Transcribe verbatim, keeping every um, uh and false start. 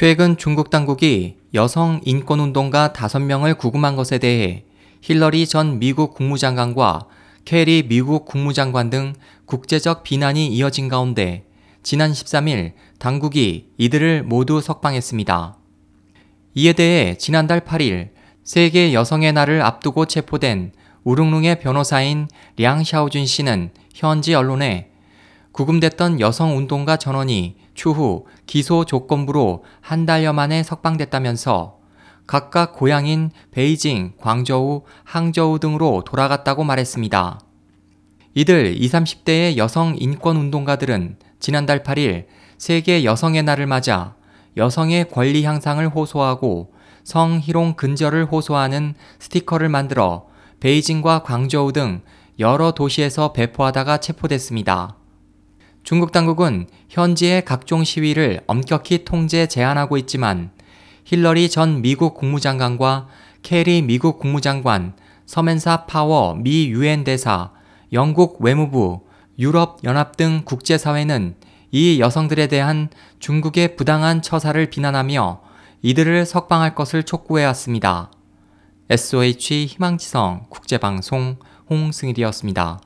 최근 중국 당국이 여성 인권운동가 다섯 명을 구금한 것에 대해 힐러리 전 미국 국무장관과 케리 미국 국무장관 등 국제적 비난이 이어진 가운데 지난 십삼 일 당국이 이들을 모두 석방했습니다. 이에 대해 지난달 팔 일 세계 여성의 날을 앞두고 체포된 우룽룽의 변호사인 량 샤오준 씨는 현지 언론에 구금됐던 여성 운동가 전원이 추후 기소 조건부로 한 달여 만에 석방됐다면서 각각 고향인 베이징, 광저우, 항저우 등으로 돌아갔다고 말했습니다. 이들 이십, 삼십 대의 여성 인권운동가들은 지난달 팔 일 세계 여성의 날을 맞아 여성의 권리 향상을 호소하고 성희롱 근절을 호소하는 스티커를 만들어 베이징과 광저우 등 여러 도시에서 배포하다가 체포됐습니다. 중국 당국은 현지의 각종 시위를 엄격히 통제 제한하고 있지만 힐러리 전 미국 국무장관과 케리 미국 국무장관, 서맨사 파워 미 유엔 대사, 영국 외무부, 유럽연합 등 국제사회는 이 여성들에 대한 중국의 부당한 처사를 비난하며 이들을 석방할 것을 촉구해왔습니다. 에스오에이치 희망지성 국제방송 홍승일이었습니다.